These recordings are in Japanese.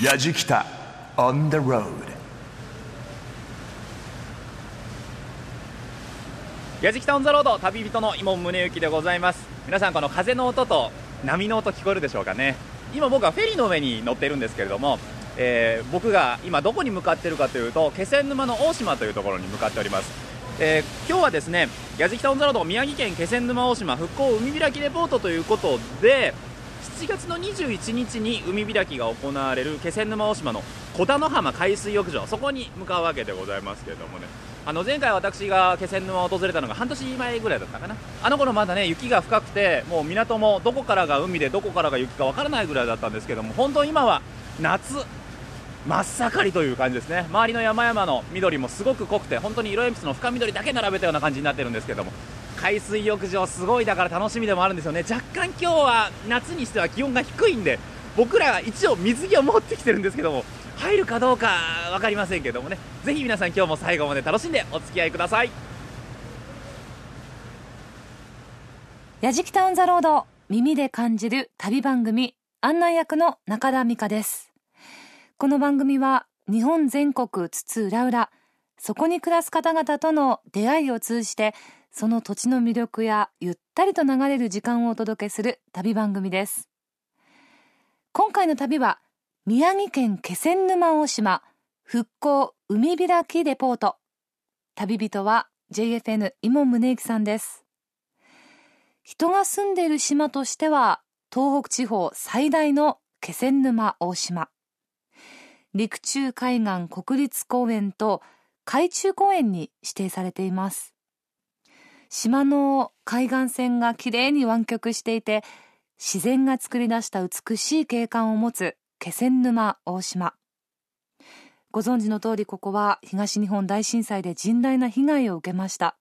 やじきた on the road。 やじきた on the road、 旅人の今宗行でございます。皆さん、この風の音と波の音聞こえるでしょうかね。今僕はフェリーの上に乗っているんですけれども、僕が今どこに向かっているかというと、気仙沼の大島というところに向かっております。今日はですね、やじきたオンザロード宮城県気仙沼大島復興海開きレポートということで、7月の21日に海開きが行われる気仙沼大島の小田の浜海水浴場、そこに向かうわけでございますけれどもね、前回私が気仙沼を訪れたのが半年前ぐらいだったかな。あの頃まだね、雪が深くて、もう港もどこからが海でどこからが雪かわからないぐらいだったんですけども、本当に今は夏真っ盛りという感じですね。周りの山々の緑もすごく濃くて、本当に色鉛筆の深緑だけ並べたような感じになってるんですけども、海水浴場すごい、だから楽しみでもあるんですよね。若干今日は夏にしては気温が低いんで、僕ら一応水着を持ってきてるんですけども、入るかどうか分かりませんけどもね、ぜひ皆さん今日も最後まで楽しんでお付き合いください。やじきたオンザロード、耳で感じる旅番組、案内役の中田美香です。この番組は日本全国津々浦々、そこに暮らす方々との出会いを通じて、その土地の魅力やゆったりと流れる時間をお届けする旅番組です。今回の旅は宮城県気仙沼大島復興海開きレポート。旅人は JFN 今宗行さんです。人が住んでいる島としては東北地方最大の気仙沼大島、陸中海岸国立公園と海中公園に指定されています。島の海岸線がきれいに湾曲していて、自然が作り出した美しい景観を持つ気仙沼大島。ご存知の通り、ここは東日本大震災で甚大な被害を受けました。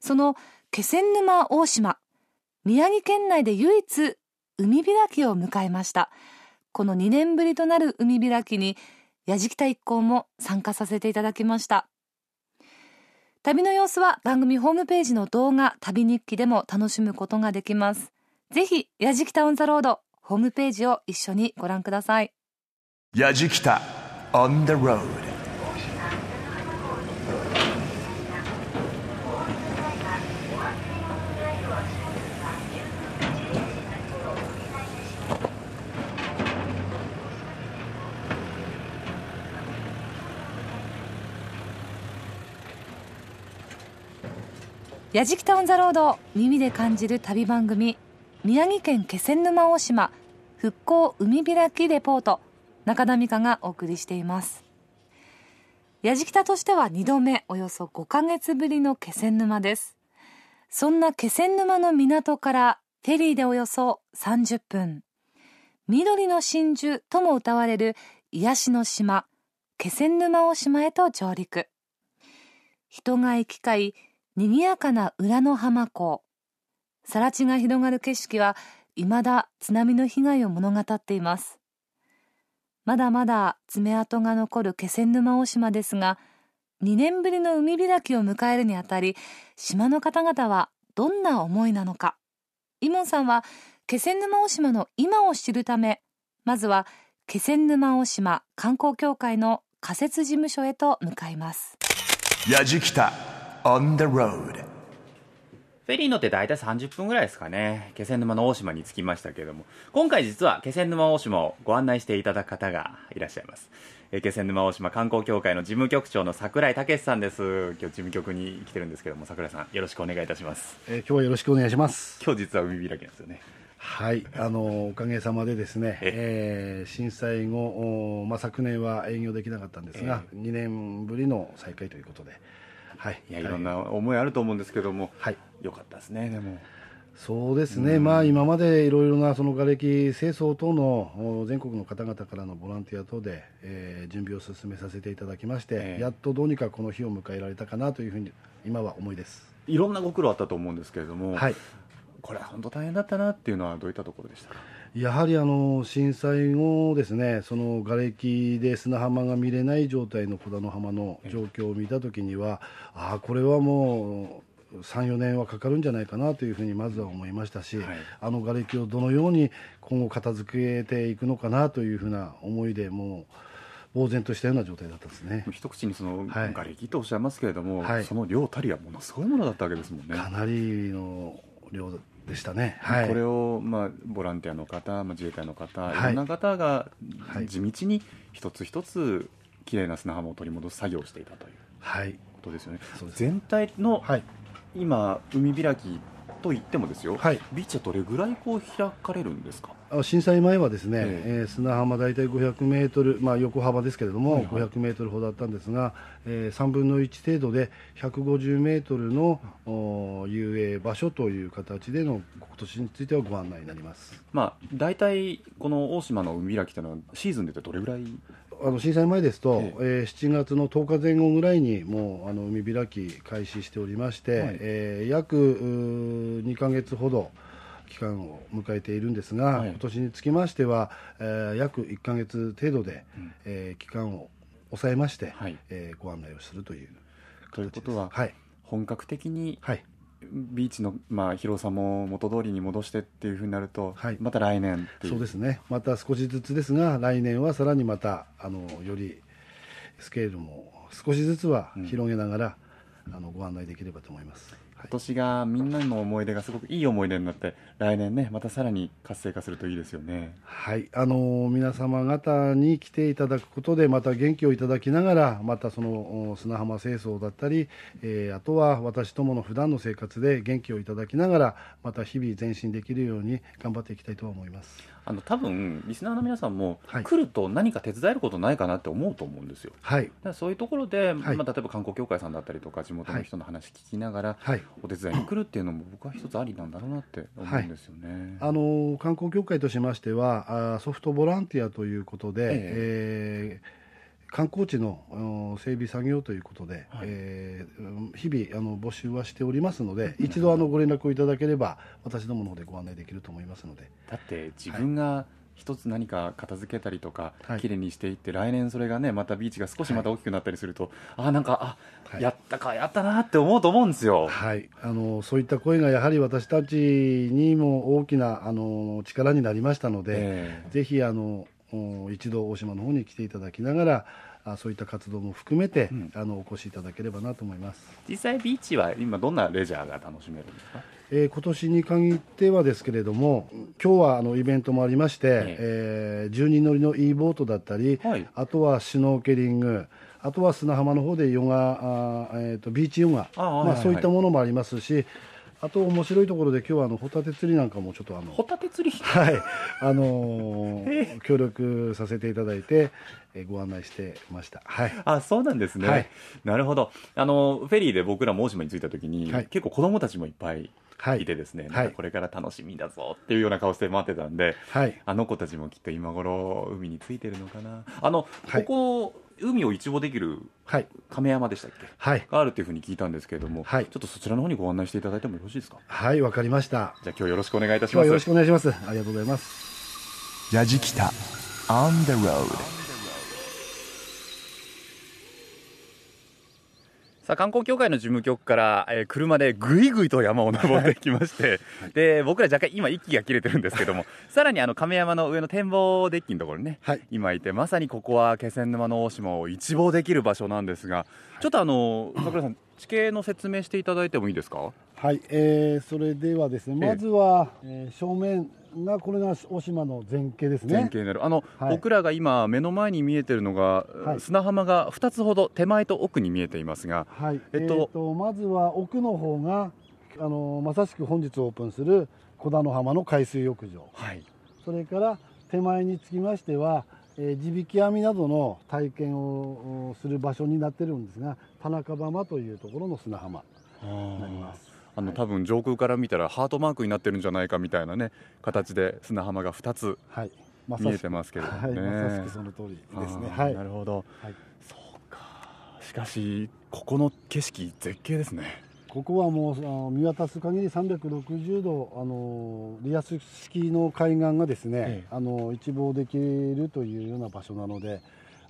その気仙沼大島、宮城県内で唯一海開きを迎えました。この2年ぶりとなる海開きに、やじきた一行も参加させていただきました。旅の様子は番組ホームページの動画、旅日記でも楽しむことができます。ぜひやじきたオンザロードホームページを一緒にご覧ください。やじきたオンザロード。やじきたオンザロード、耳で感じる旅番組、宮城県気仙沼大島復興海開きレポート、中田美香がお送りしています。やじきたとしては2度目、およそ5ヶ月ぶりの気仙沼です。そんな気仙沼の港からフェリーでおよそ30分、緑の真珠とも謳われる癒しの島気仙沼大島へと上陸。人が行き交い賑やかな浦の浜港、更地が広がる景色は未だ津波の被害を物語っています。まだまだ爪痕が残る気仙沼大島ですが、2年ぶりの海開きを迎えるにあたり、島の方々はどんな思いなのか。イモンさんは気仙沼大島の今を知るため、まずは気仙沼大島観光協会の仮設事務所へと向かいます。やじきたOn the road。 フェリー乗って大体30分ぐらいですかね、気仙沼の大島に着きましたけれども、今回実は気仙沼大島をご案内していただく方がいらっしゃいます。気仙沼大島観光協会の事務局長の櫻井武さんです。今日事務局に来てるんですけども、櫻井さんよろしくお願いいたします。今日はよろしくお願いします。今日実は海開きなんですよね。はい、おかげさまでですね、震災後、昨年は営業できなかったんですが、2年ぶりの再開ということで、はい、いろんな思いあると思うんですけども、はい、よかったですね。でもそうですね、今までいろいろなその瓦礫清掃等の全国の方々からのボランティア等で、準備を進めさせていただきまして、やっとどうにかこの日を迎えられたかなというふうに今は思いです。いろんなご苦労あったと思うんですけれども、はい、これは本当大変だったなっていうのはどういったところでしたか。やはり震災後ですね、そのがれきで砂浜が見れない状態の小田の浜の状況を見たときには、これはも3、4年はかかるんじゃないかなというふうにまずは思いましたし、はい、あの瓦礫をどのように今後片付けていくのかなというふうな思いでもう呆然としたような状態だったんですね。一口にその瓦礫とおっしゃいますけれども、はい、その量たりはものすごいものだったわけですもんね。かなりの量でしたね。はい、これを、ボランティアの方、自衛隊の方、はい、いろんな方が地道に一つ一つきれいな砂浜を取り戻す作業をしていたということですよね。はい、そうです。全体の、はい、今海開きといってもですよ、はい、ビーチはどれぐらいこう開かれるんですか？震災前はですね、砂浜大体500メートル、横幅ですけれども500メートルほどだったんですが、3分の1程度で150メートルの遊泳場所という形での今年についてはご案内になります。大体この大島の海開きというのはシーズンでどれぐらい？震災前ですと、7月の10日前後ぐらいにもう海開き開始しておりまして、はい、約2ヶ月ほど期間を迎えているんですが、はい、今年につきましては、約1ヶ月程度で、期間を抑えまして、はい、ご案内をするという形です。ということは、はい、本格的に、はい、ビーチの、広さも元通りに戻してっていうふうになると、はい、また来年っていう。そうですね、また少しずつですが来年はさらにまたよりスケールも少しずつは広げながら、ご案内できればと思います。今年がみんなの思い出がすごくいい思い出になって来年ねまたさらに活性化するといいですよね。はい、皆様方に来ていただくことでまた元気をいただきながらまたその砂浜清掃だったり、あとは私どもの普段の生活で元気をいただきながらまた日々前進できるように頑張っていきたいと思います。多分リスナーの皆さんも来ると何か手伝えることないかなって思うと思うんですよ。はい、だからそういうところで、例えば観光協会さんだったりとか地元の人の話聞きながら、はい、お手伝いに来るっていうのも僕は一つありなんだろうなって思うんですよね。はい、観光協会としましてはソフトボランティアということで、観光地の整備作業ということで、はい、日々募集はしておりますので一度ご連絡をいただければ私どもの方でご案内できると思いますので。だって自分が一つ何か片付けたりとか、はい、きれいにしていって来年それがねまたビーチが少しまた大きくなったりすると、はい、やったなって思うと思うんですよ。はい、そういった声がやはり私たちにも大きな力になりましたので、ぜひ一度大島の方に来ていただきながらそういった活動も含めて、お越しいただければなと思います。実際ビーチは今どんなレジャーが楽しめるんですか？今年に限ってはですけれども今日はイベントもありまして、10人乗りの e ボートだったり、はい、あとはシュノーケリングあとは砂浜の方でビーチヨガそういったものもありますしあと面白いところで今日はホタテ釣りなんかもちょっとホタテ釣りはい協力させていただいてご案内してました。はい、そうなんですね。はい、なるほど。フェリーで僕らも大島に着いた時に、はい、結構子どもたちもいっぱいいてですね、はい、これから楽しみだぞっていうような顔して待ってたんで、はい、あの子たちもきっと今頃海に着いてるのかな。ここ海を一望できる亀山でしたっけ、はい、があるというふうに聞いたんですけれども、はい、ちょっとそちらの方にご案内していただいてもよろしいですか？はい、わかりました。じゃあ今日よろしくお願いいたします。よろしくお願いします。ありがとうございます。やじきた On the Road。さあ観光協会の事務局から、車でぐいぐいと山を登ってきまして、はい、で僕ら若干今息が切れてるんですけどもさらに亀山の上の展望デッキのところにね、はい、今いてまさにここは気仙沼の大島を一望できる場所なんですが、はい、ちょっと桜さん地形の説明していただいてもいいですか？はい、それではですねまずは、正面がこれが大島の全景ですね。全景になるはい、僕らが今目の前に見えているのが、はい、砂浜が2つほど手前と奥に見えていますが、はいまずは奥の方がまさしく本日オープンする小田の浜の海水浴場、はい、それから手前につきましては、地引き網などの体験をする場所になっているんですが田中浜というところの砂浜になります。多分上空から見たらハートマークになってるんじゃないかみたいなね形で砂浜が2つ見えてますけどね。はい、まさしくその通りですね。はい、なるほど。はい、そうか。しかしここの景色絶景ですね。ここはもう見渡す限り360度リアス式の海岸がですね、一望できるというような場所なので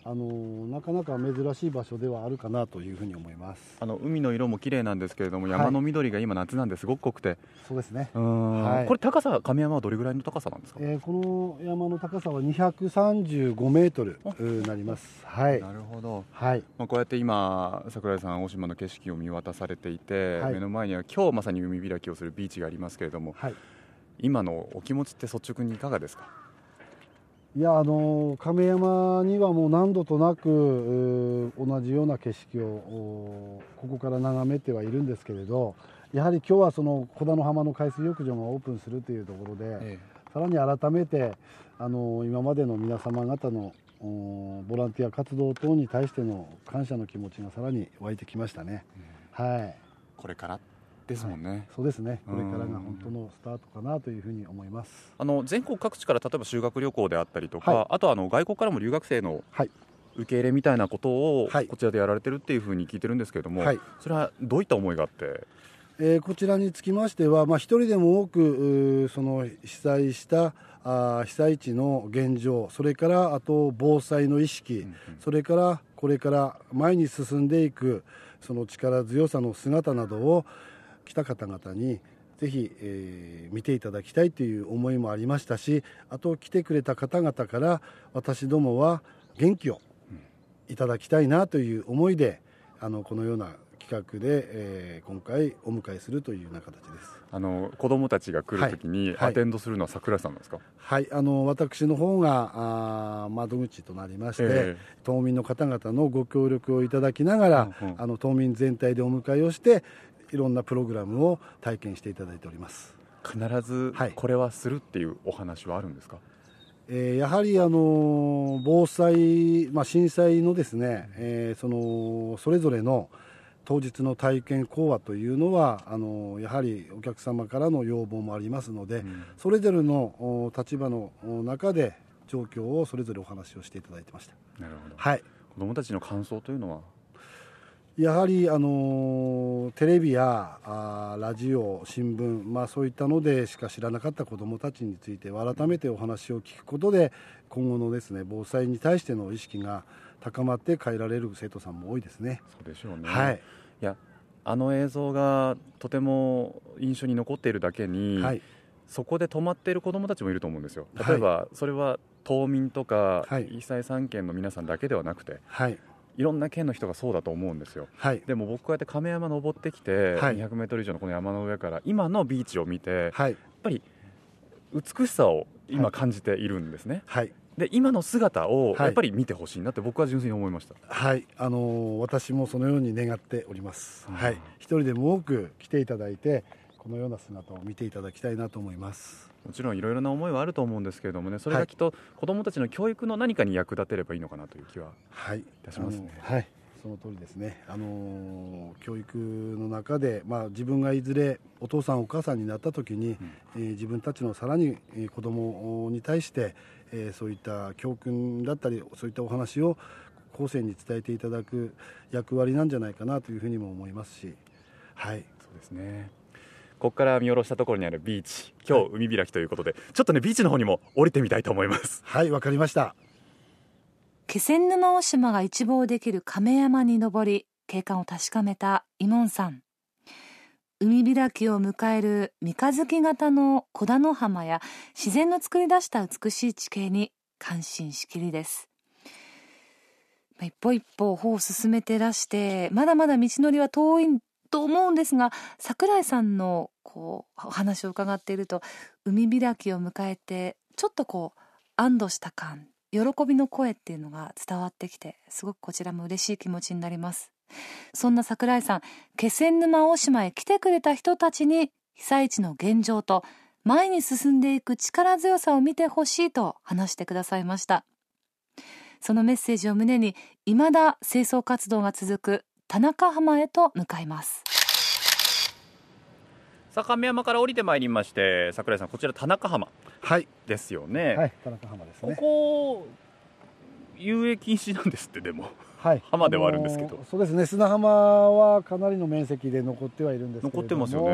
なかなか珍しい場所ではあるかなというふうに思います。海の色も綺麗なんですけれども、山の緑が今夏なんですごく濃くて、そうですね、はい、これ高さ、神山はどれぐらいの高さなんですか？この山の高さは235メートルになります。はい、なるほど、はい。こうやって今櫻井さん、大島の景色を見渡されていて、はい、目の前には今日まさに海開きをするビーチがありますけれども、はい、今のお気持ちって率直にいかがですか？いや、亀山にはもう何度となく同じような景色をここから眺めてはいるんですけれど、やはり今日はその小田の浜の海水浴場がオープンするというところで、さらに改めて今までの皆様方のボランティア活動等に対しての感謝の気持ちがさらに湧いてきましたね。はい、これからですもんね。はい、そうですね、これからが本当のスタートかなというふうに思います。全国各地から例えば修学旅行であったりとか、はい、あとは外国からも留学生の受け入れみたいなことをこちらでやられてるっていうふうに聞いてるんですけれども、はい、それはどういった思いがあって？こちらにつきましては、一人でも多くその被災した被災地の現状、それからあと防災の意識、それからこれから前に進んでいくその力強さの姿などを来た方々にぜひ、見ていただきたいという思いもありましたし、あと来てくれた方々から私どもは元気をいただきたいなという思いでこのような企画で、今回お迎えするというような形です。子どもたちが来るときに、はい、アテンドするのは櫻井さんなんですか？はい、私の方が窓口となりまして、島民の方々のご協力をいただきながら、島民全体でお迎えをしていろんなプログラムを体験していただいております。必ずこれはするっていうお話はあるんですか？はい、やはり防災、震災のですね、それぞれの当日の体験講話というのはやはりお客様からの要望もありますので、それぞれの立場の中で状況をそれぞれお話をしていただいてました。なるほど、はい、子どもたちの感想というのはやはりテレビやラジオ、新聞、そういったのでしか知らなかった子どもたちについては改めてお話を聞くことで、今後のですね、防災に対しての意識が高まって変えられる生徒さんも多いですね。そうでしょうね。はい、いや、映像がとても印象に残っているだけに、はい、そこで止まっている子どもたちもいると思うんですよ。例えば、はい、それは島民とか、はい、被災3県の皆さんだけではなくて、はい、いろんな県の人がそうだと思うんですよ。はい、でも僕こうやって亀山登ってきて、はい、200メートル以上のこの山の上から今のビーチを見て、はい、やっぱり美しさを今感じているんですね。はい、で今の姿をやっぱり見てほしいなって僕は純粋に思いました。はい、私もそのように願っております。はい、一人でも多く来ていただいてこのような姿を見ていただきたいなと思います。もちろんいろいろな思いはあると思うんですけれどもね、それがきっと子どもたちの教育の何かに役立てればいいのかなという気は、はい、いたしますね。はい、その通りですね。教育の中で、自分がいずれお父さんお母さんになった時に、自分たちのさらに子どもに対して、そういった教訓だったりそういったお話を後世に伝えていただく役割なんじゃないかなというふうにも思いますし、はい、そうですね。ここから見下ろしたところにあるビーチ、今日海開きということで、はい、ちょっとねビーチの方にも降りてみたいと思います。はい、わかりました。気仙沼大島が一望できる亀山に登り景観を確かめたイモンさん、海開きを迎える三日月型の小田の浜や自然の作り出した美しい地形に感心しきりです。一歩一歩歩を進めてらして、まだまだ道のりは遠いと思うんですが、櫻井さんのお話を伺っていると、海開きを迎えてちょっと安堵した感、喜びの声っていうのが伝わってきて、すごくこちらも嬉しい気持ちになります。そんな櫻井さん、気仙沼大島へ来てくれた人たちに被災地の現状と前に進んでいく力強さを見てほしいと話してくださいました。そのメッセージを胸に、いまだ清掃活動が続く田中浜へと向かいます。亀山から降りてまいりまして、櫻井さん、こちら田中浜ですよね。はい、田中浜ですね。ここ遊泳禁止なんですって。でも、はい、浜ではあるんですけど、そうですね、砂浜はかなりの面積で残ってはいるんですけれども、残ってますよ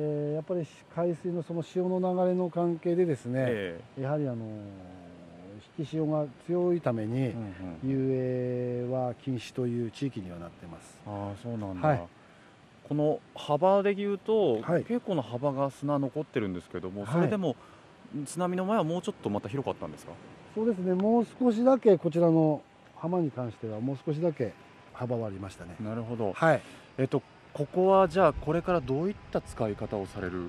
ね。やっぱり海水のその潮の流れの関係でですね、やはり引き潮が強いために、遊泳は禁止という地域にはなってます。ああ、そうなんだ、はい。この幅でいうと、はい、結構の幅が砂残ってるんですけども、それでも、はい、津波の前はもうちょっとまた広かったんですか？そうですね、もう少しだけこちらの浜に関してはもう少しだけ幅はありましたね。なるほど、はい。ここはじゃあこれからどういった使い方をされる？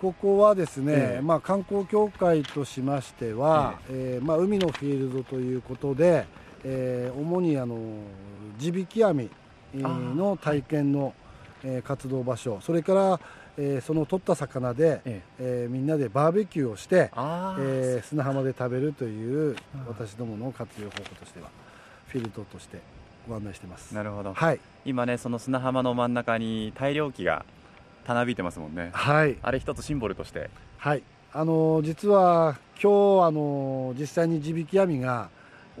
ここはですね、まあ、観光協会としましては、まあ、海のフィールドということで、主に地引き網の体験の活動場所、それからその取った魚で、みんなでバーベキューをして、砂浜で食べるという私どもの活用方法としてはフィールドとしてご案内してます。なるほど、はい、今ね、その砂浜の真ん中に大漁旗がたなびいてますもんね、はい、あれ一つシンボルとして。はい、実は今日実際に地引き網が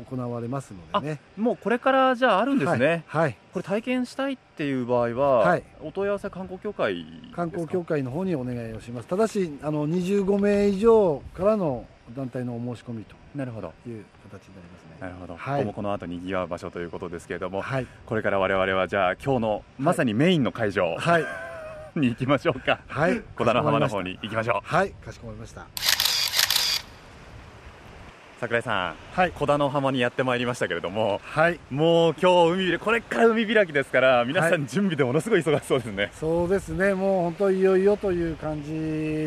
行われますのでね。もうこれからじゃああるんですね、はいはい。これ体験したいっていう場合は、はい、お問い合わせ観光協会ですか？観光協会の方にお願いをします。ただし25名以上からの団体のお申し込みという形になりますね。なるほど、はい。今後この後にぎわう場所ということですけれども、はい、これから我々はじゃあ今日のまさにメインの会場、はい、に行きましょうか。はい、小田の浜の方に行きましょう。はい、かしこまりました。櫻井さん、はい、小田の浜にやってまいりましたけれども、はい、もう今日これから海開きですから皆さん準備でものすごい忙しそうですね、はい、そうですね、もう本当いよいよという感じ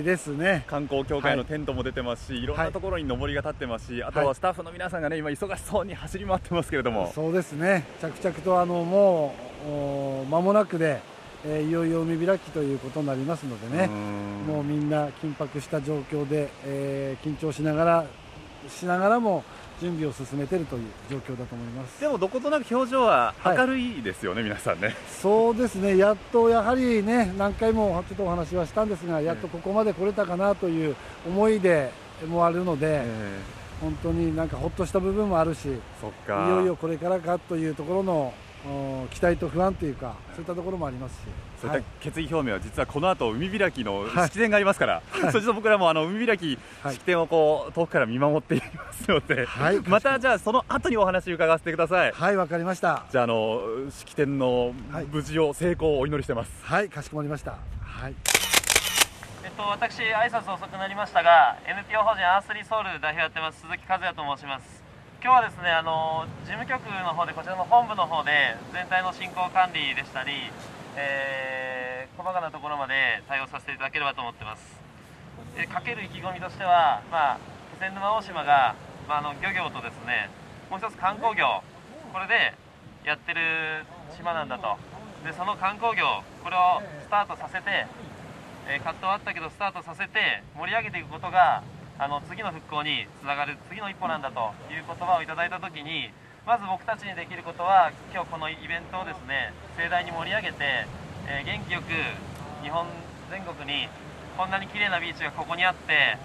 ですね。観光協会のテントも出てますし、はい、いろんなところにのぼりが立ってますし、はい、あとはスタッフの皆さんがね、今忙しそうに走り回ってますけれども、はい、そうですね、着々ともう間もなくで、いよいよ海開きということになりますのでね、もうみんな緊迫した状況で、緊張しながらも準備を進めているという状況だと思います。でもどことなく表情は明るいですよね、はい、皆さんね。そうですね、やっとやはりね、何回もちょっとお話はしたんですが、やっとここまで来れたかなという思いでもあるので、本当になんかほっとした部分もあるし、そっか、いよいよこれからかというところの期待と不安というか、そういったところもありますし、そういった決意表明は実はこの後海開きの式典がありますから、はい、そして僕らも海開き式典をこう遠くから見守っていますので、はい、またじゃあその後にお話を伺わせてください。はい、わかりました。じゃあ式典の無事を、成功をお祈りしてます。はい、かしこまりました、はい。私、挨拶遅くなりましたが NPO 法人アースリーソウル代表やってます鈴木和也と申します。今日はですね、事務局の方で、こちらの本部の方で全体の進行管理でしたり、細かなところまで対応させていただければと思ってます。かける意気込みとしては、まあ、気仙沼大島が、まあ、漁業とですね、もう一つ観光業、これでやってる島なんだと。で、その観光業、これをスタートさせて、葛藤あったけどスタートさせて盛り上げていくことが、次の復興につながる次の一歩なんだという言葉をいただいたときに、まず僕たちにできることは、今日このイベントをですね、盛大に盛り上げて、元気よく日本全国にこんなに綺麗なビーチがここにあって、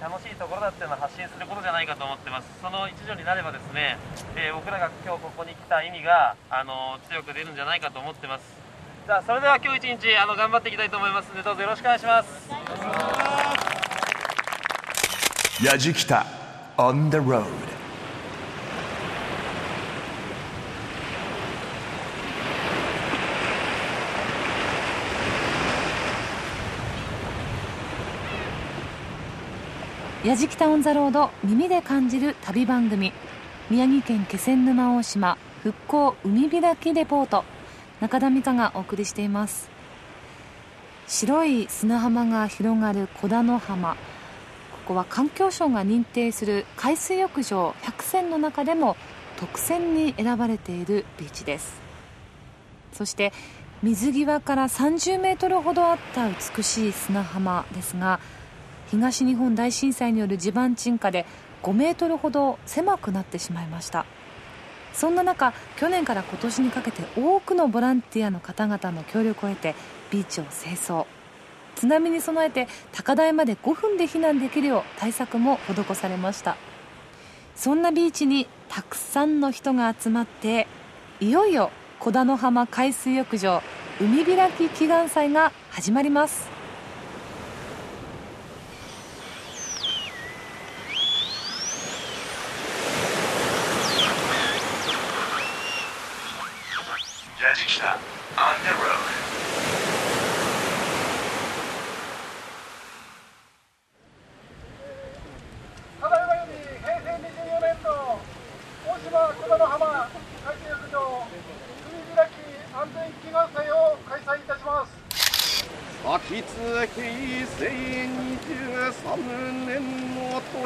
楽しいところだっていうのを発信することじゃないかと思ってます。その一助になればですね、僕らが今日ここに来た意味が、強く出るんじゃないかと思ってます。じゃあそれでは今日一日頑張っていきたいと思いますので、どうぞよろしくお願いします。やじきた on the road。 やじきた on the road、 耳で感じる旅番組、宮城県気仙沼大島復興海開きレポート、中田美香がお送りしています。白い砂浜が広がる小田の浜、ここは環境省が認定する海水浴場100選の中でも特選に選ばれているビーチです。そして水際から30メートルほどあった美しい砂浜ですが、東日本大震災による地盤沈下で5メートルほど狭くなってしまいました。そんな中、去年から今年にかけて多くのボランティアの方々の協力を得てビーチを清掃、津波に備えて高台まで5分で避難できるよう対策も施されました。そんなビーチにたくさんの人が集まって、いよいよ小田の浜海水浴場海開き祈願祭が始まります。出した On the road。秋津平成23年の年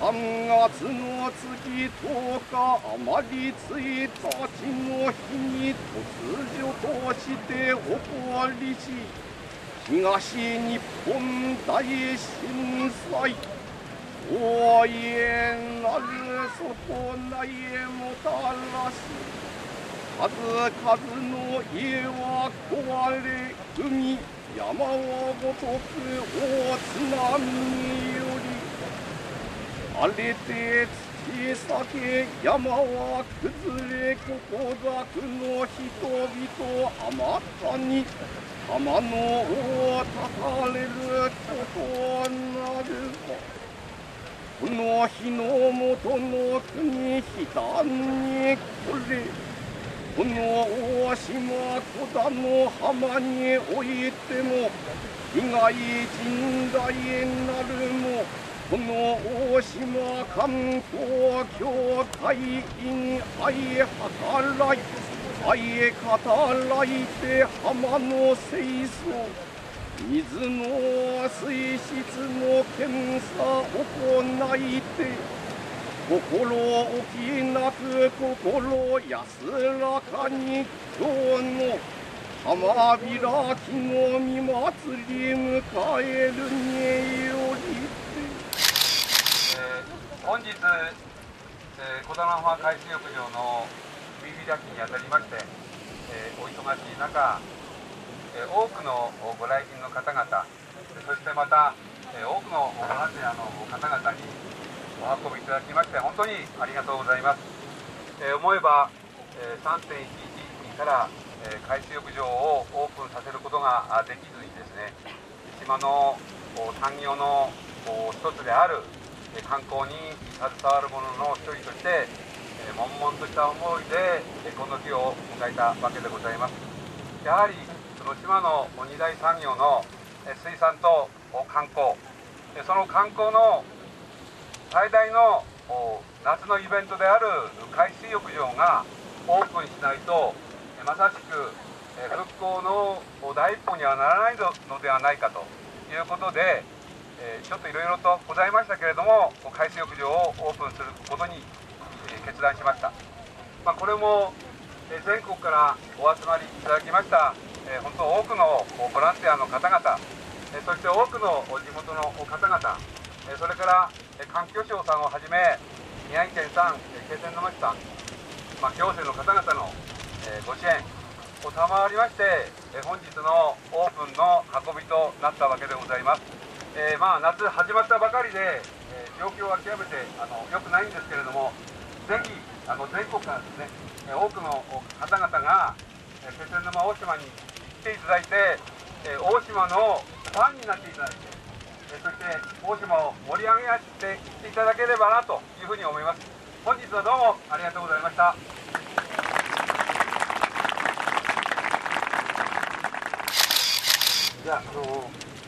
3月の月10日余り1日の日に突如として起こりし東日本大震災大いえなる損ないへもたらし数々の家は壊れ海山はごとく大津波により荒れて土裂け山は崩れここざくの人々あまたに浜の尾をたたれることなるも。この日の元の国悲嘆にこれこの大島戸田の浜においても被害甚大なるもこの大島観光協会員愛働い愛働いて浜の清掃水の水質の検査行いて心置きなく心安らかに今日の浜開きの見祭り迎えるにより本日、小棚浜海水浴場の海開きにあたりまして、お忙しい中、多くのご来賓の方々そしてまた、多くのボランティアの方々にお運びいただきまして本当にありがとうございます。思えば 3.11 から海水浴場をオープンさせることができずにですね、島の産業の一つである観光に携わる者の一人として悶々とした思いでこの日を迎えたわけでございます。やはりその島の二大産業の水産と観光、その観光の最大の夏のイベントである海水浴場がオープンしないとまさしく復興の第一歩にはならないのではないかということでちょっといろいろとございましたけれども海水浴場をオープンすることに決断しました。これも全国からお集まりいただきました本当多くのボランティアの方々そして多くの地元の方々それから環境省さんをはじめ宮城県さん、気仙沼市さん、行政の方々のご支援を賜りまして本日のオープンの運びとなったわけでございます。夏始まったばかりで状況は極めて良くないんですけれどもぜひ全国からですね多くの方々が気仙沼大島に来ていただいて大島のファンになっていただいてそして大島を盛り上げていっていただければなというふうに思います。本日はどうもありがとうございました。じゃあ、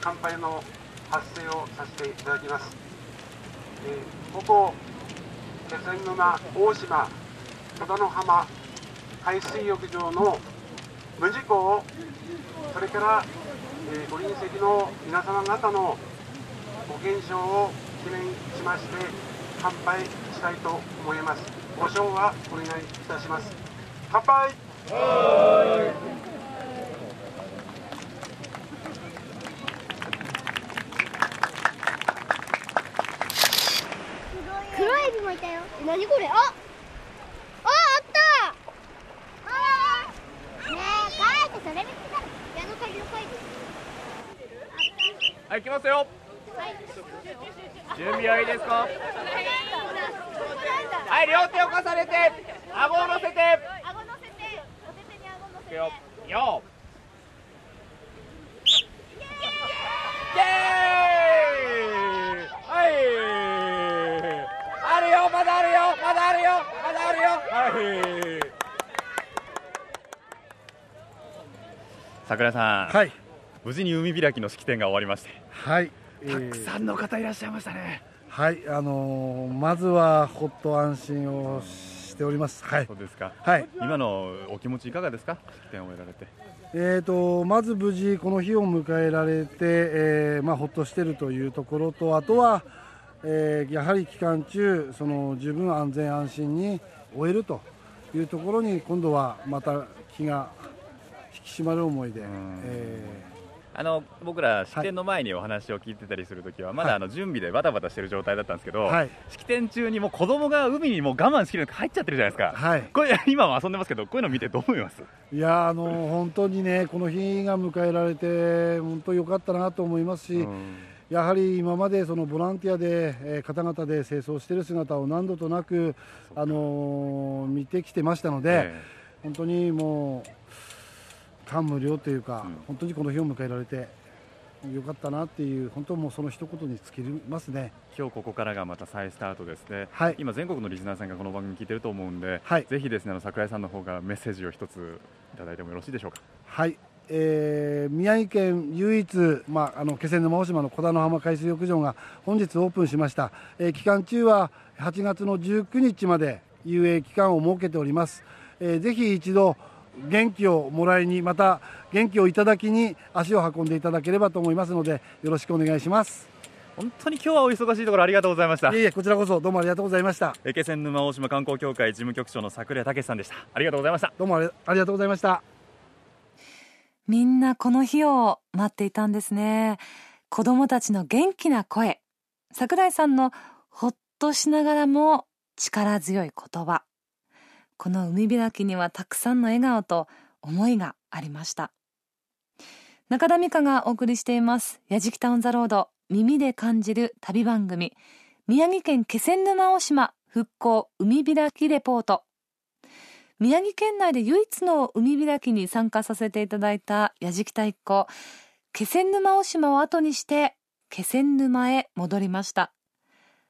乾杯の発声をさせていただきます。ここ気仙沼大島戸田の浜海水浴場の無事故をそれから、ご臨席の皆様方のご健勝を記念しまして乾杯したいと思います。ご唱和お願いいたします。乾杯。黒エビもいたよ。何これ？あった。ねえ、カラスそれ見つかる。矢の鍵の声です。はい、行きますよ。準備はいいですか。はい、両手を重ねて、顎を乗せて。顎乗せて、お手手に顎乗せて。よ、よ。イエーイ。はい。あるよ、まだあるよ、まだあるよ、まだあるよ。はい。櫻井さん、はい、無事に海開きの式典が終わりまして、はい、たくさんの方いらっしゃいましたね。はい、まずはほっと安心をしております。はい、そうですか。はい、今のお気持ちいかがですか、式典を終えられて。まず無事この日を迎えられて、ほっとしているというところと、あとは、やはり期間中その十分安全安心に終えるというところに、今度はまた気が引き締まる思いで、僕ら式典の前にお話を聞いてたりするときは、まだ準備でバタバタしている状態だったんですけど、はい、式典中にもう子供が海にもう我慢しきれなく入っちゃってるじゃないですか、はい、これ今は遊んでますけど、こういうの見てどう思います？いや、本当にね、この日が迎えられて本当に良かったなと思いますし、やはり今までそのボランティアで、方々で清掃している姿を何度となく、見てきてましたので、本当にもう感無量というか、本当にこの日を迎えられてよかったなっていう、本当もうその一言に尽きますね。今日ここからがまた再スタートですね、はい、今全国のリスナーさんがこの番組聞いてると思うんで、はい、ぜひですね、櫻井さんの方がメッセージを一ついただいてもよろしいでしょうか。はい、宮城県唯一、気仙沼大島の小田の浜海水浴場が本日オープンしました、期間中は8月の19日まで遊泳期間を設けております、ぜひ一度元気をもらいに、また元気をいただきに足を運んでいただければと思いますので、よろしくお願いします。本当に今日はお忙しいところありがとうございました。いえいえ、こちらこそどうもありがとうございました。気仙沼大島観光協会事務局長の櫻井健さんでした。ありがとうございました。どうもありがとうございました。みんなこの日を待っていたんですね。子どもたちの元気な声、櫻井さんのほっとしながらも力強い言葉、この海開きにはたくさんの笑顔と思いがありました。中田美香がお送りしていますやじきたオンザロード、耳で感じる旅番組、宮城県気仙沼大島復興海開きレポート。宮城県内で唯一の海開きに参加させていただいたやじきた一行、気仙沼大島を後にして気仙沼へ戻りました。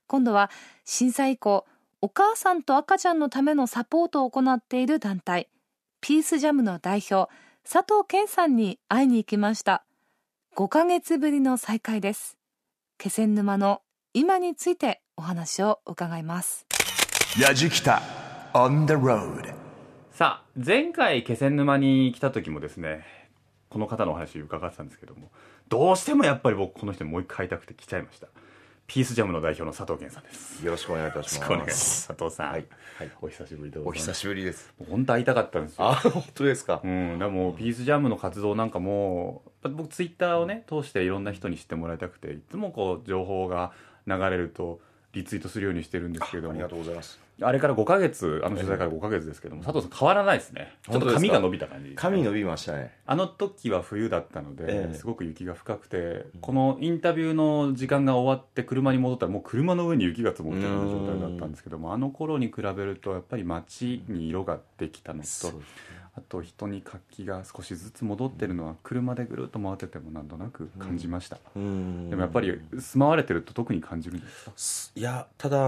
今度は震災以降、お母さんと赤ちゃんのためのサポートを行っている団体ピースジャムの代表佐藤健さんに会いに行きました。5ヶ月ぶりの再会です。気仙沼の今についてお話を伺います。やじきた on the road。 さあ、前回気仙沼に来た時もですね、この方のお話を伺ってたんですけども、どうしてもやっぱり僕この人もう一回会いたくて来ちゃいました。ピースジャムの代表の佐藤健さんです。よろしくお願いいたします。佐藤さん、はいはい、お久しぶりでございます。お久しぶりです。本当会いたかったんですよ。あ、本当ですか。うん、でもピースジャムの活動なんかも、僕ツイッターをね通していろんな人に知ってもらいたくて、いつもこう情報が流れるとリツイートするようにしてるんですけども、ありがとうございます。あれから5ヶ月、あの取材から5ヶ月ですけども、佐藤さん変わらないですね。ちょっと髪が伸びた感じ。髪伸びましたね。あの時は冬だったので、すごく雪が深くて、このインタビューの時間が終わって車に戻ったらもう車の上に雪が積もってるような状態だったんですけども、あの頃に比べるとやっぱり街に色ができたのと、あと人に活気が少しずつ戻ってるのは車でぐるっと回っててもなんとなく感じました。でもやっぱり住まわれてると特に感じるんですか？いや、ただ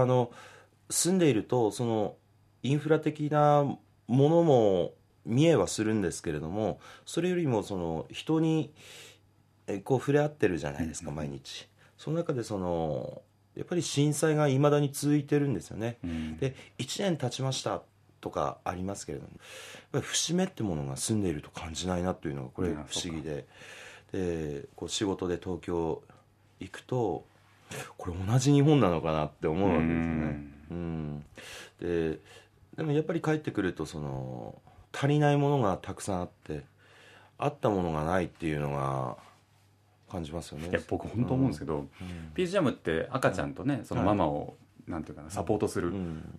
住んでいるとそのインフラ的なものも見えはするんですけれども、それよりもその人にこう触れ合ってるじゃないですか、毎日。その中でそのやっぱり震災がいまだに続いてるんですよね、で1年経ちましたとかありますけれども、やっぱり節目ってものが住んでいると感じないなというのがこれ不思議で、こう仕事で東京行くとこれ同じ日本なのかなって思うわけですね、でもやっぱり帰ってくるとその足りないものがたくさんあって、あったものがないっていうのが感じますよね。いや、僕本当思うんですけど、ピースジャムって赤ちゃんとね、そのママをなんていうかな、サポートする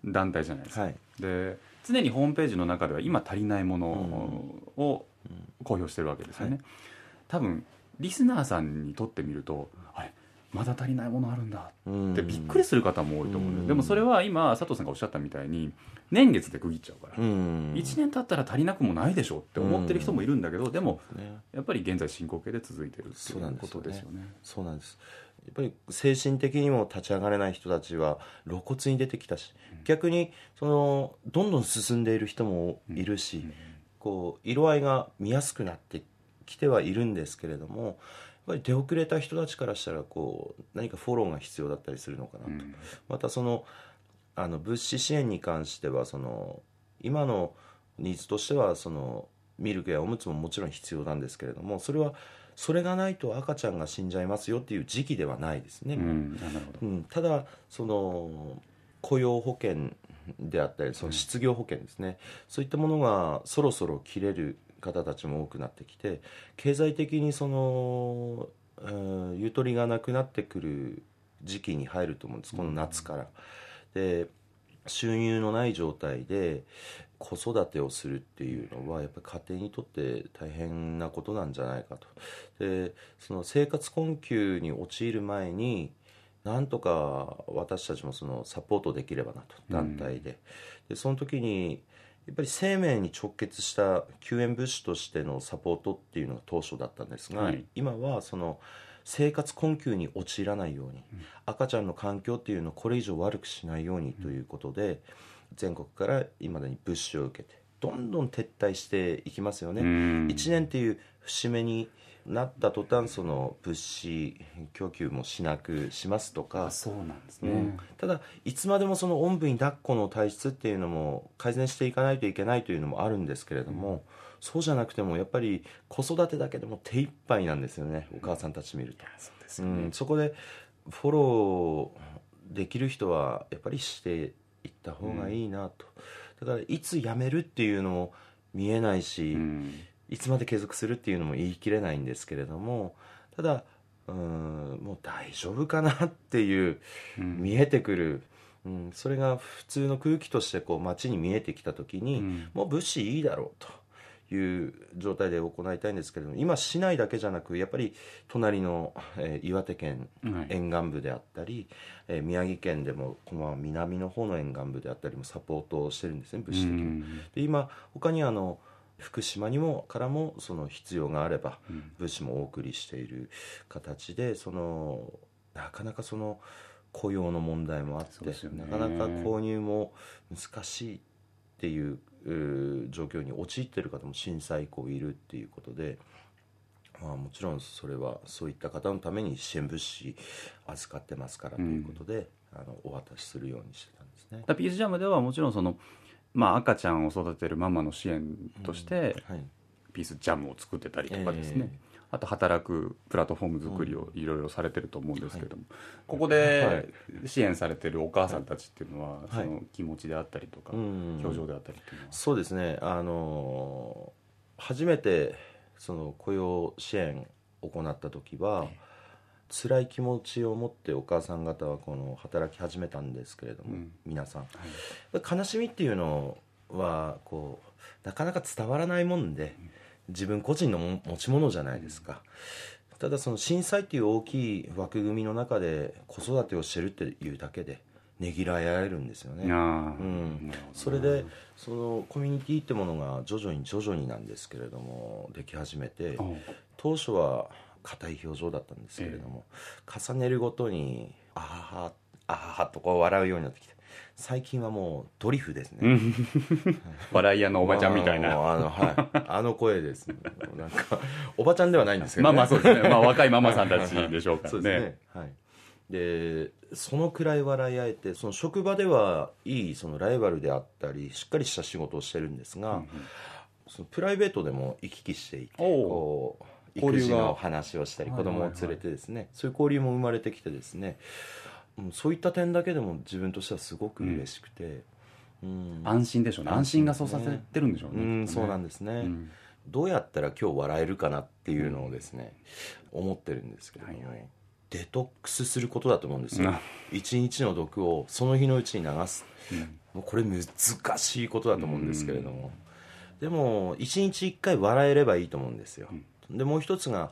団体じゃないですか、で常にホームページの中では今足りないものを公表してるわけですよね、多分リスナーさんにとってみると、あれまだ足りないものあるんだってびっくりする方も多いと思うんです。でもそれは今佐藤さんがおっしゃったみたいに年月で区切っちゃうから、1年経ったら足りなくもないでしょって思ってる人もいるんだけど、でもやっぱり現在進行形で続いてるっていうことですよね。そうなんです。やっぱり精神的にも立ち上がれない人たちは露骨に出てきたし、逆にそのどんどん進んでいる人もいるし、こう色合いが見やすくなってきてはいるんですけれども、やっぱり出遅れた人たちからしたらこう何かフォローが必要だったりするのかなと、うん、またその物資支援に関してはその今のニーズとしてはそのミルクやおむつももちろん必要なんですけれども、それがないと赤ちゃんが死んじゃいますよっていう時期ではないですね、うん、なるほど、うん、ただその雇用保険であったりその失業保険ですね、うん、そういったものがそろそろ切れる方たちも多くなってきて、経済的にその、ゆとりがなくなってくる時期に入ると思うんです、この夏から、うん、で収入のない状態で子育てをするっていうのはやっぱり家庭にとって大変なことなんじゃないかと。でその生活困窮に陥る前になんとか私たちもそのサポートできればなと、団体で、でその時にやっぱり生命に直結した救援物資としてのサポートっていうのが当初だったんですが、はい、今はその生活困窮に陥らないように、赤ちゃんの環境っていうのをこれ以上悪くしないようにということで、全国から今までに物資を受けてどんどん撤退していきますよね。1年っていう節目になった途端その物資供給もしなくしますとか。そうなんですね、うん、ただいつまでもそのおんぶに抱っこの体質っていうのも改善していかないといけないというのもあるんですけれども、うん、そうじゃなくてもやっぱり子育てだけでも手一杯なんですよね、お母さんたち見ると。そうですよね、うん、そこでフォローできる人はやっぱりしていった方がいいなと、うん、だからいつ辞めるっていうのも見えないし、うん、いつまで継続するっていうのも言い切れないんですけれども、ただもう大丈夫かなっていう、うん、見えてくる、うん、それが普通の空気としてこう街に見えてきた時に、うん、もう物資いいだろうという状態で行いたいんですけれども、今市内だけじゃなくやっぱり隣の、岩手県沿岸部であったり、はい、宮城県でもこの南の方の沿岸部であったりもサポートをしてるんですね、物資的に、うん、で今他に福島にもからもその必要があれば物資もお送りしている形で、そのなかなかその雇用の問題もあって、なかなか購入も難しいっていう状況に陥っている方も震災以降いるっていうことで、まあ、もちろんそれはそういった方のために支援物資預かってますからということで、お渡しするようにしてたんですね。ピースジャムではもちろんその赤ちゃんを育てるママの支援としてピースジャムを作ってたりとかですね、あと働くプラットフォーム作りをいろいろされてると思うんですけども、ここで支援されてるお母さんたちっていうのは、その気持ちであったりとか、表情であったりっていうのは。そうですね、初めてその雇用支援を行った時は、辛い気持ちを持ってお母さん方はこの働き始めたんですけれども、うん、皆さん、はい、悲しみっていうのはこうなかなか伝わらないもんで、自分個人の持ち物じゃないですか、うん、ただその震災っていう大きい枠組みの中で子育てをしてるっていうだけでねぎらえられるんですよね、うん、それでそのコミュニティってものが徐々になんですけれどもでき始めて、当初は硬い表情だったんですけれども、重ねるごとにあははあははとこう笑うようになってきて、最近はもうドリフですね笑い屋のおばちゃんみたいなはい、あの声です、ね、なんかおばちゃんではないんですけどね、まあまあそうですね、まあ、若いママさんたちでしょうからねそうですね、はい、でそのくらい笑い合えて、その職場ではいいそのライバルであったりしっかりした仕事をしてるんですが、うんうん、そのプライベートでも行き来していて、こう育児の話をしたり子供を連れてですね、はいはいはい、そういう交流も生まれてきてですね、そういった点だけでも自分としてはすごく嬉しくて、うん、安心でしょうね、安心がそうさせてるんでしょうね、うん、そうなんですね、うん、どうやったら今日笑えるかなっていうのをですね、うん、思ってるんですけども、はいはい、デトックスすることだと思うんですよ、一日の毒をその日のうちに流す、うん、もうこれ難しいことだと思うんですけれども、うん、でも一日一回笑えればいいと思うんですよ、うん、でもう一つが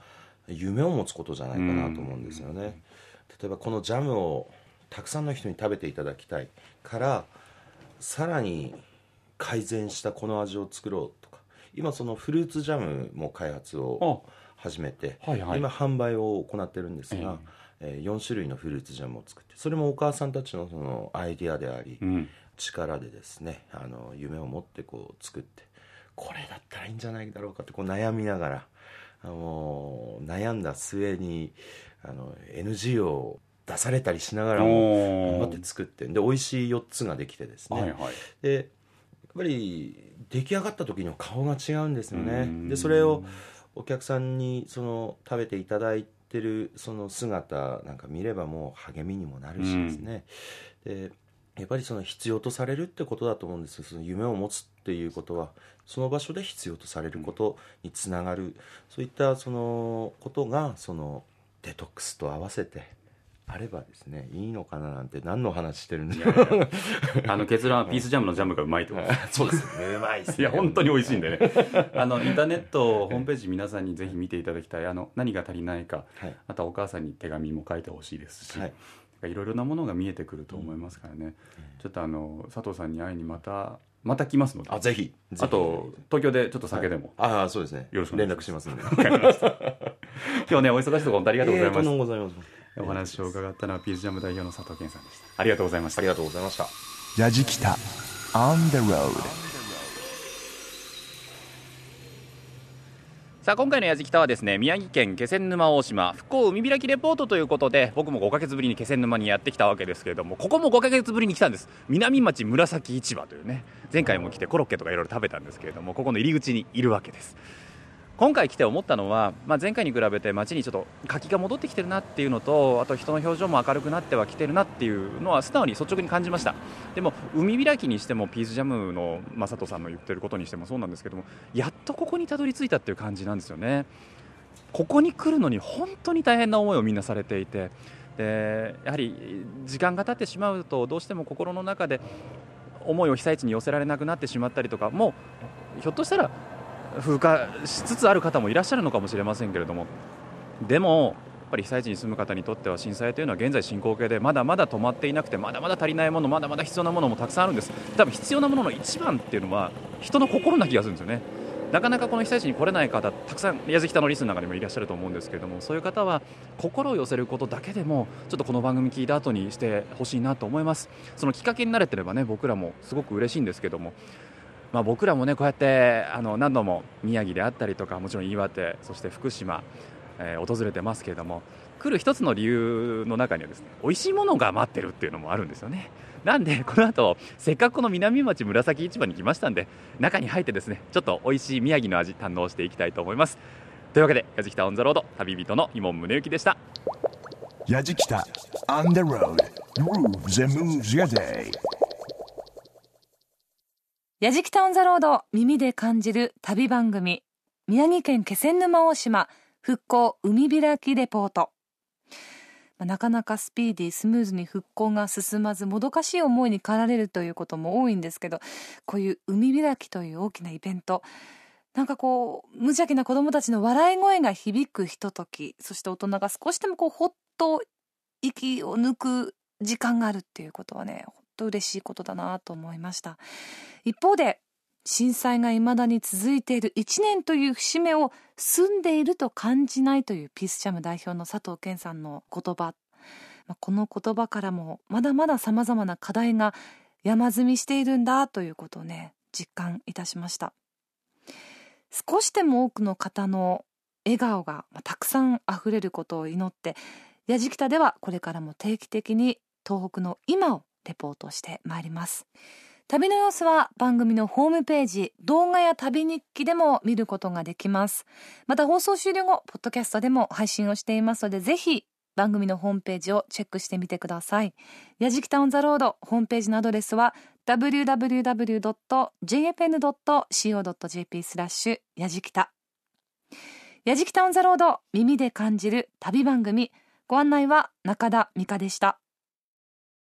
夢を持つことじゃないかなと思うんですよね、うん、例えばこのジャムをたくさんの人に食べていただきたいから、さらに改善したこの味を作ろうとか、今そのフルーツジャムも開発を始めて、はいはい、今販売を行ってるんですが、4種類のフルーツジャムを作って、それもお母さんたちのそのアイデアであり、うん、力でですね、夢を持ってこう作って、これだったらいいんじゃないだろうかってこう悩みながら悩んだ末にNG を出されたりしながらも頑張って作って、で美味しい4つができてですね、はいはい、でやっぱり出来上がった時の顔が違うんですよね。でそれをお客さんにその食べていただいてるその姿なんか見ればもう励みにもなるしですね、でやっぱりその必要とされるってことだと思うんですよ。その夢を持つっていうことはその場所で必要とされることにつながる、そういったそのことがそのデトックスと合わせてあればですね、いいのかななんて何の話してるんですか。結論はピースジャムのジャムがうまいってことですそうですね、うまいですね。いや本当に美味しいんでねインターネットホームページ皆さんにぜひ見ていただきたい。何が足りないか、はい、あとはお母さんに手紙も書いてほしいですし、はい、いろいろなものが見えてくると思いますからね、ちょっと佐藤さんに会いにまた来ますので、ぜひ、あと東京でちょっと酒でも、はい、そうですね、よろしく連絡しますので分かりました今日ねお忙しいところ本当ありがとうございます、お話を伺ったのはピースジャム代表の佐藤健さんでした。ありがとうございました。ありがとうございました。ジャジキタ On the road。さあ今回のやじきたはですね、宮城県気仙沼大島復興海開きレポートということで、僕も5ヶ月ぶりに気仙沼にやってきたわけですけれども、ここも5ヶ月ぶりに来たんです。南町紫市場というね、前回も来てコロッケとかいろいろ食べたんですけれども、ここの入り口にいるわけです。今回来て思ったのは、前回に比べて町にちょっと活気が戻ってきてるなっていうのと、あと人の表情も明るくなってはきてるなっていうのは素直に率直に感じました。でも海開きにしてもピースジャムの正人さんの言ってることにしてもそうなんですけども、やっとここにたどり着いたっていう感じなんですよね。ここに来るのに本当に大変な思いをみんなされていて、でやはり時間が経ってしまうとどうしても心の中で思いを被災地に寄せられなくなってしまったりとか、もうひょっとしたら風化しつつある方もいらっしゃるのかもしれませんけれども、でもやっぱり被災地に住む方にとっては震災というのは現在進行形でまだまだ止まっていなくて、まだまだ足りないもの、まだまだ必要なものもたくさんあるんです。多分必要なものの一番っていうのは人の心な気がするんですよね。なかなかこの被災地に来れない方たくさん矢月田のリスの中にもいらっしゃると思うんですけれども、そういう方は心を寄せることだけでもちょっとこの番組聞いた後にしてほしいなと思います。そのきっかけになれてればね、僕らもすごく嬉しいんですけども、僕らもねこうやって何度も宮城であったりとか、もちろん岩手、そして福島、訪れてますけれども、来る一つの理由の中にはですね、美味しいものが待ってるっていうのもあるんですよね。なんでこの後せっかくこの南町紫市場に来ましたんで、中に入ってですねちょっと美味しい宮城の味堪能していきたいと思います。というわけでやじきたオンザロード、旅人の伊門宗行でした。やじきたオンザロード、Grooves and Moves Your Day。やじきたオンザロード、耳で感じる旅番組、宮城県気仙沼大島復興海開きレポート。なかなかスピーディースムーズに復興が進まず、もどかしい思いに駆られるということも多いんですけど、こういう海開きという大きなイベント、なんかこう無邪気な子どもたちの笑い声が響くひととき、そして大人が少しでもこうほっと息を抜く時間があるっていうことはね、嬉しいことだなと思いました。一方で震災が未だに続いている1年という節目を住んでいると感じないというピースジャム代表の佐藤健さんの言葉、この言葉からもまだまだ様々な課題が山積みしているんだということをね、実感いたしました。少しでも多くの方の笑顔がたくさんあふれることを祈って、やじきたではこれからも定期的に東北の今をレポートしてまいります。旅の様子は番組のホームページ、動画や旅日記でも見ることができます。また放送終了後、ポッドキャストでも配信をしていますので、ぜひ番組のホームページをチェックしてみてください。やじきたオンザロードホームページのアドレスは www.jfn.co.jp/やじきた。やじきたオンザロード、耳で感じる旅番組、ご案内は中田美香でした。